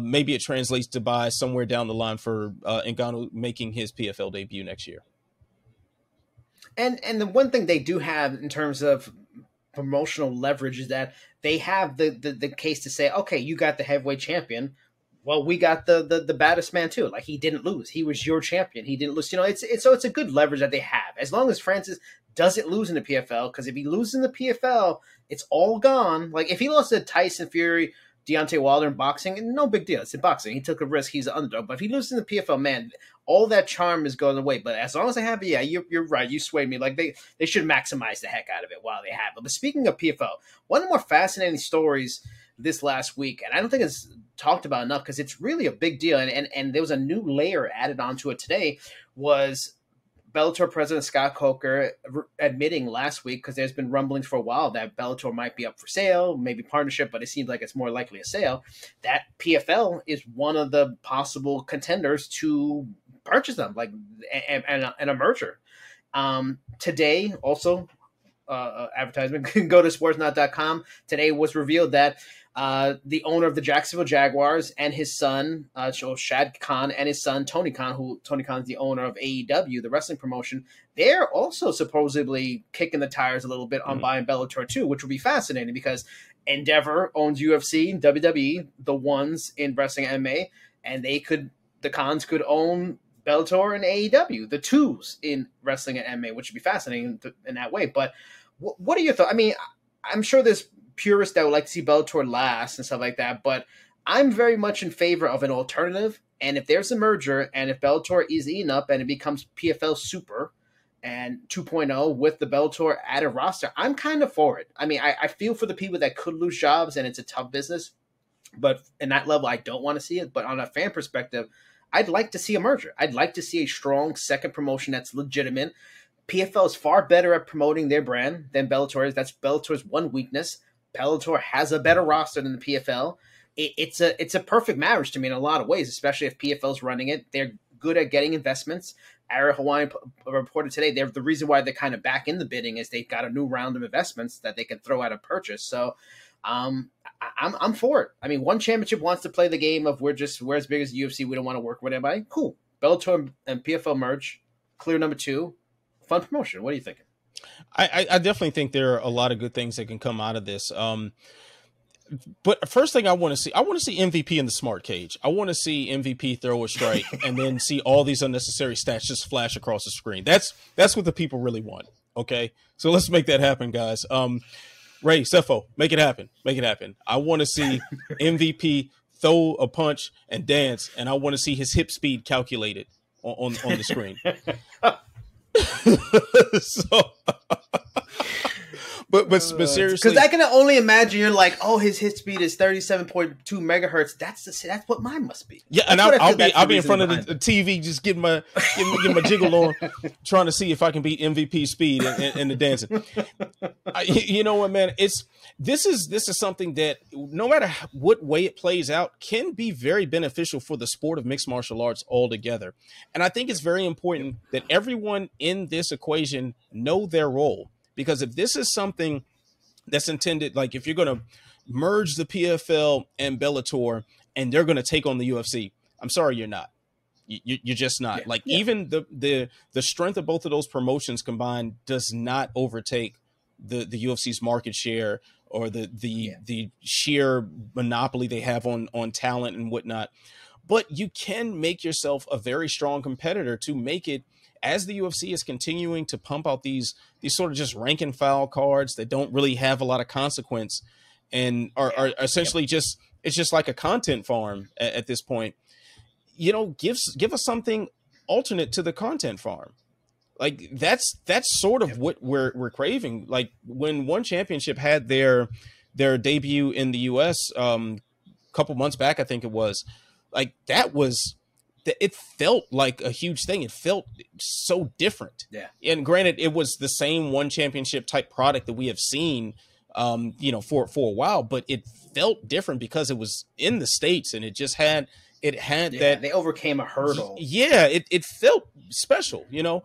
Maybe it translates to buy somewhere down the line for Ngannou making his PFL debut next year. And the one thing they do have in terms of promotional leverage is that they have the case to say, okay, you got the heavyweight champion. Well, we got the baddest man too. Like, he didn't lose. He was your champion. He didn't lose. You know, it's a good leverage that they have. As long as Francis doesn't lose in the PFL, because if he loses in the PFL, it's all gone. Like, if he lost to Tyson Fury, Deontay Wilder in boxing, and no big deal. It's in boxing. He took a risk. He's an underdog. But if he loses in the PFL, man, all that charm is going away. But as long as they have it, yeah, you're right. You swayed me. Like, they should maximize the heck out of it while they have it. But speaking of PFL, one of the more fascinating stories this last week, and I don't think it's talked about enough because it's really a big deal, and there was a new layer added onto it today, was Bellator president Scott Coker admitting last week, because there's been rumblings for a while that Bellator might be up for sale, maybe partnership, but it seems like it's more likely a sale, that PFL is one of the possible contenders to purchase them, like and a merger. Today, also, advertisement, go to sportsnaut.com. Today was revealed that the owner of the Jacksonville Jaguars and his son, Shad Khan, and his son, Tony Khan, who Tony Khan's the owner of AEW, the wrestling promotion, they're also supposedly kicking the tires a little bit on buying Bellator too, which will be fascinating because Endeavor owns UFC, WWE, the ones in wrestling MMA, and they could, the Khans could own Bellator and AEW, the twos in wrestling and MMA, which would be fascinating in that way. But what are your thoughts? I mean, I'm sure there's purists that would like to see Bellator last and stuff like that, but I'm very much in favor of an alternative. And if there's a merger, and if Bellator is eaten up and it becomes PFL Super and 2.0 with the Bellator added roster, I'm kind of for it. I mean, I feel for the people that could lose jobs, and it's a tough business, but in that level, I don't want to see it. But on a fan perspective, I'd like to see a merger. I'd like to see a strong second promotion that's legitimate. PFL is far better at promoting their brand than Bellator is. That's Bellator's one weakness. Bellator has a better roster than the PFL. It's a perfect marriage to me in a lot of ways, especially if PFL's running it. They're good at getting investments. Ara Hawaiian reported today, the reason why they're kind of back in the bidding is they've got a new round of investments that they can throw at a purchase. So I'm for it. I mean, One Championship wants to play the game of we're as big as the UFC. We don't want to work with anybody. Cool. Bellator and PFL merge. Clear number two. Fun promotion. What are you thinking? I definitely think there are a lot of good things that can come out of this. But first thing I want to see MVP in the smart cage. I want to see MVP throw a strike and then see all these unnecessary stats just flash across the screen. That's what the people really want. Okay, so let's make that happen, guys. Ray, Cepho, make it happen. Make it happen. I want to see MVP throw a punch and dance, and I want to see his hip speed calculated on the screen. So, but seriously, because I can only imagine you're like, oh, his hit speed is 37.2 megahertz. That's what mine must be. Yeah, and I'll be in front of the TV just getting my jiggle on, trying to see if I can beat MVP speed and the dancing. You know what, man? This is something that no matter what way it plays out can be very beneficial for the sport of mixed martial arts altogether. And I think it's very important that everyone in this equation know their role, because if this is something that's intended, like if you're going to merge the PFL and Bellator and they're going to take on the UFC, I'm sorry, you're not. You're just not. Yeah. Like even the strength of both of those promotions combined does not overtake the UFC's market share or the sheer monopoly they have on talent and whatnot. But you can make yourself a very strong competitor to make it, as the UFC is continuing to pump out these sort of just rank and file cards that don't really have a lot of consequence and are essentially just, it's just like a content farm at this point. You know, give us something alternate to the content farm. Like that's sort of what we're craving. Like when One Championship had their debut in the US a couple months back, I think it was, like it felt like a huge thing. It felt so different. Yeah. And granted, it was the same One Championship type product that we have seen for a while, but it felt different because it was in the States and it just had that they overcame a hurdle. Yeah, it felt special, you know.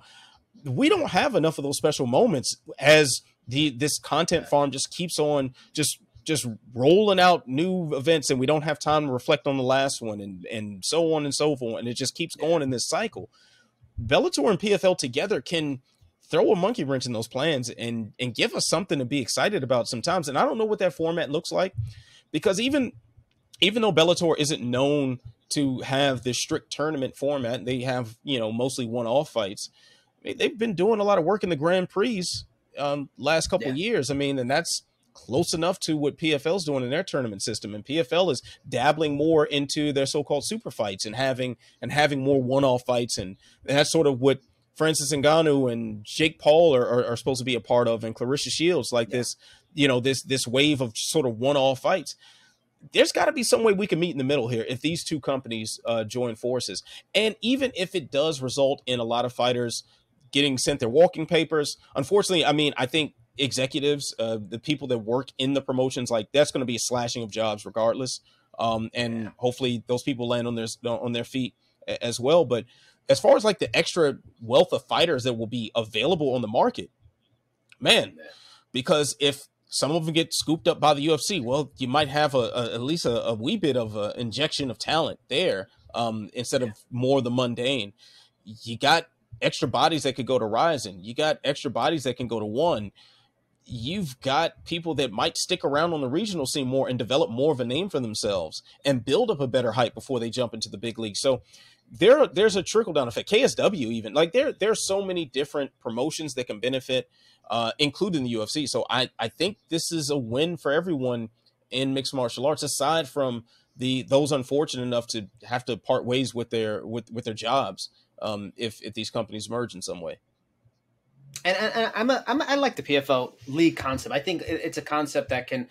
We don't have enough of those special moments as this content farm just keeps on just rolling out new events, and we don't have time to reflect on the last one and so on and so forth. And it just keeps going in this cycle. Bellator and PFL together can throw a monkey wrench in those plans and give us something to be excited about sometimes. And I don't know what that format looks like, because even though Bellator isn't known to have this strict tournament format, they have, mostly one-off fights. They've been doing a lot of work in the Grand Prix last couple of years. I mean, and that's close enough to what PFL's doing in their tournament system. And PFL is dabbling more into their so-called super fights and having more one-off fights. And that's sort of what Francis Ngannou and Jake Paul are supposed to be a part of, and Clarissa Shields, like this, this wave of sort of one-off fights. There's got to be some way we can meet in the middle here if these two companies join forces. And even if it does result in a lot of fighters getting sent their walking papers. Unfortunately, I mean, I think executives, the people that work in the promotions, like that's going to be a slashing of jobs regardless. And hopefully those people land on their feet as well. But as far as like the extra wealth of fighters that will be available on the market, man, because if some of them get scooped up by the UFC, well, you might have at least a wee bit of an injection of talent there instead of more of the mundane. You got extra bodies that could go to Rising. You got extra bodies that can go to One. You've got people that might stick around on the regional scene more and develop more of a name for themselves and build up a better hype before they jump into the big league. So there's a trickle down effect. KSW even, like there's so many different promotions that can benefit, including the UFC. So I think this is a win for everyone in mixed martial arts, aside from those unfortunate enough to have to part ways with their jobs if these companies merge in some way. And I like the PFL league concept. I think it's a concept that can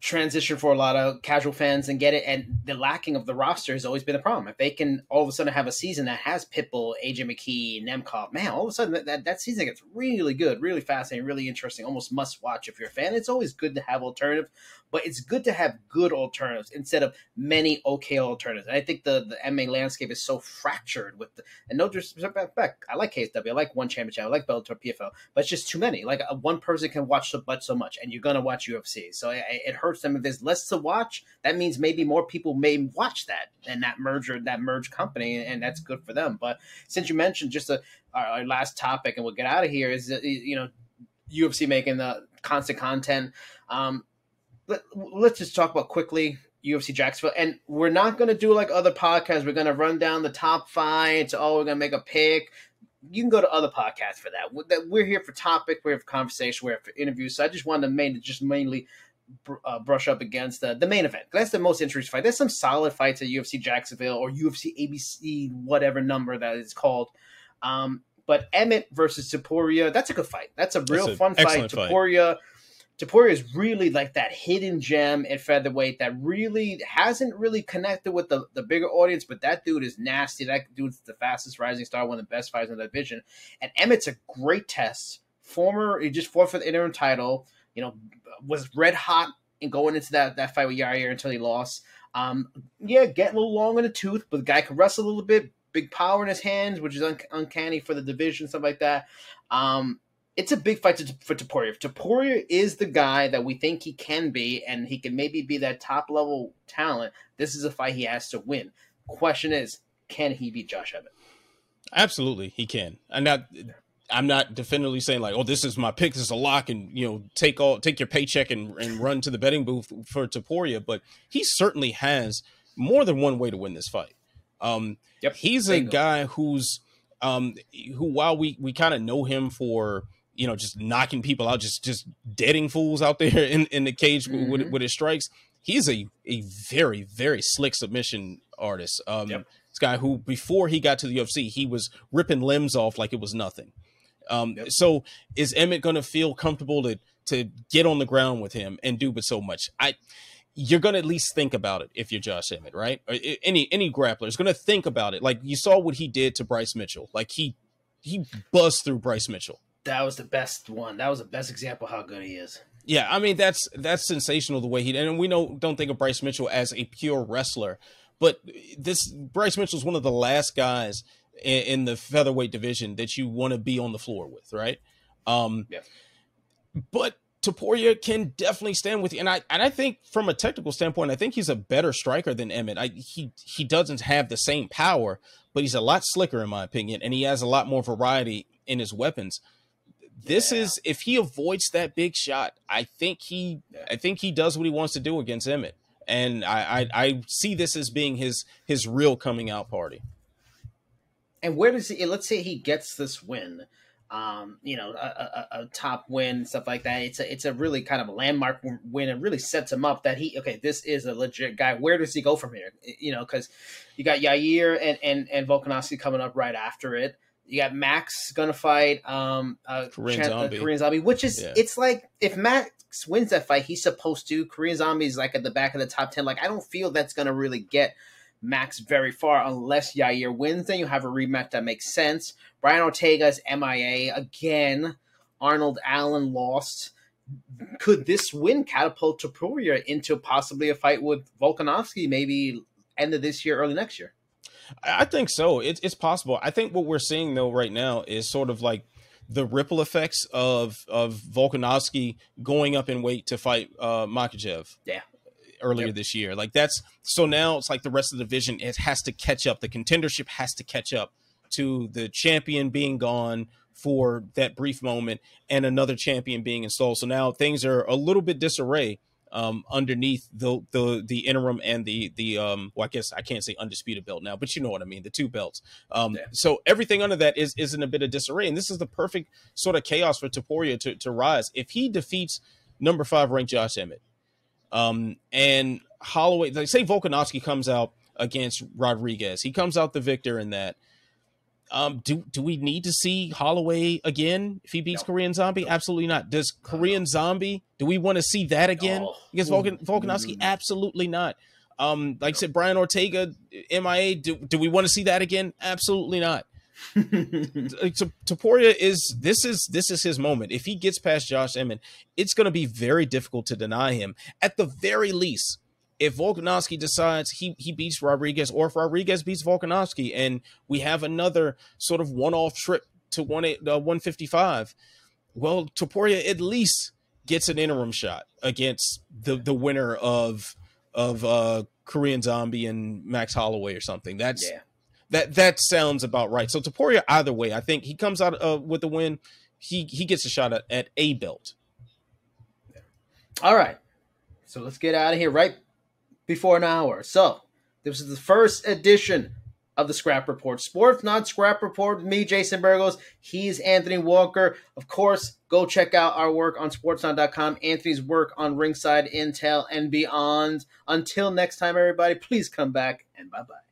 transition for a lot of casual fans and get it. And the lacking of the roster has always been a problem. If they can all of a sudden have a season that has Pitbull, AJ McKee, Nemkov, man, all of a sudden that season gets really good, really fascinating, really interesting, almost must watch if you're a fan. It's always good to have alternative, but it's good to have good alternatives instead of many okay alternatives. And I think the MMA landscape is so fractured with and no disrespect, I like KSW, I like One Championship, I like Bellator, PFL, but it's just too many. Like one person can watch so much and you're going to watch UFC. So it hurts them. If there's less to watch, that means maybe more people may watch that and that merge company, and that's good for them. But since you mentioned just our last topic, and we'll get out of here, is UFC making the constant content. Let's just talk about quickly UFC Jacksonville, and we're not going to do like other podcasts. We're going to run down the top fights. We're going to make a pick. You can go to other podcasts for that. We're here for topic. We're here for conversation. We're here for interviews. So I just wanted to mainly brush up against the main event. That's the most interesting fight. There's some solid fights at UFC Jacksonville or UFC ABC, whatever number that is called. But Emmett versus Topuria, that's a good fight. That's a real fun fight. Topuria is really like that hidden gem at featherweight that really hasn't really connected with the bigger audience, but that dude is nasty. That dude's the fastest rising star, one of the best fighters in the division. And Emmett's a great test. He just fought for the interim title, was red hot and going into that fight with Yair until he lost. Getting a little long in the tooth, but the guy could wrestle a little bit, big power in his hands, which is uncanny for the division, stuff like that. It's a big fight for Topuria. Topuria is the guy that we think he can be, and he can maybe be that top-level talent. This is a fight he has to win. Question is, can he beat Josh Emmett? Absolutely, he can. I'm not definitively saying like, oh, this is my pick, this is a lock, and take your paycheck and run to the betting booth for Topuria, but he certainly has more than one way to win this fight. He's a guy who's who, while we kind of know him for just knocking people out, just deading fools out there in the cage with his strikes, he's a very, very slick submission artist. This guy who before he got to the UFC, he was ripping limbs off like it was nothing. So is Emmett going to feel comfortable to get on the ground with him and do but so much? You're going to at least think about it if you're Josh Emmett, right? Or any grappler is going to think about it. Like you saw what he did to Bryce Mitchell. Like he buzzed through Bryce Mitchell. That was the best one. That was the best example of how good he is. Yeah, I mean that's sensational the way he did. And we don't think of Bryce Mitchell as a pure wrestler, but Bryce Mitchell is one of the last guys in the featherweight division that you want to be on the floor with, right? But Topuria can definitely stand with you, and I think from a technical standpoint, I think he's a better striker than Emmett. He doesn't have the same power, but he's a lot slicker in my opinion, and he has a lot more variety in his weapons. This is, if he avoids that big shot, I think he does what he wants to do against Emmett, and I see this as being his real coming out party. And where does he? Let's say he gets this win. A top win, stuff like that. It's a really kind of a landmark win. It really sets him up that this is a legit guy. Where does he go from here? Because you got Yair and Volkanovski coming up right after it. You got Max going to fight Korean Zombie, which is it's like if Max wins that fight, he's supposed to. Korean Zombie is like at the back of the top 10. Like I don't feel that's going to really get Max very far unless Yair wins. Then you have a rematch that makes sense. Brian Ortega's MIA again. Arnold Allen lost. Could this win catapult Topuria into possibly a fight with Volkanovski maybe end of this year, early next year? I think so. It's possible. I think what we're seeing, though, right now is sort of like the ripple effects of Volkanovski going up in weight to fight Makhachev. Yeah. Earlier this year. Like that's so now it's like the rest of the division, it has to catch up. The contendership has to catch up to the champion being gone for that brief moment and another champion being installed. So now things are a little bit disarray underneath the interim and the well, I guess I can't say undisputed belt now, but you know what I mean, the two belts. So everything under that is in a bit of disarray. And this is the perfect sort of chaos for Topuria to rise. If he defeats number 5 ranked Josh Emmett, and Holloway, they say Volkanovski comes out against Rodriguez. He comes out the victor in that. Do we need to see Holloway again if he beats Korean Zombie? No. Absolutely not. Does Korean Zombie, do we want to see that again against Volkanovski? Absolutely not. Like I said, Brian Ortega, MIA, do we want to see that again? Absolutely not. Topuria is his moment. If he gets past Josh Emmett, it's going to be very difficult to deny him. At the very least, if Volkanovski decides he beats Rodriguez, or if Rodriguez beats Volkanovski, and we have another sort of one-off trip to 155, well, Topuria at least gets an interim shot against the winner of Korean Zombie and Max Holloway or something. That sounds about right. So Topuria, either way, I think he comes out with the win. He gets a shot at a belt. All right. So let's get out of here right before an hour. So this is the first edition of the Scrap Report. Sportsnaut Scrap Report with me, Jason Burgos. He's Anthony Walker. Of course, go check out our work on sportsnaut.com, Anthony's work on Ringside Intel and beyond. Until next time, everybody, please come back and bye-bye.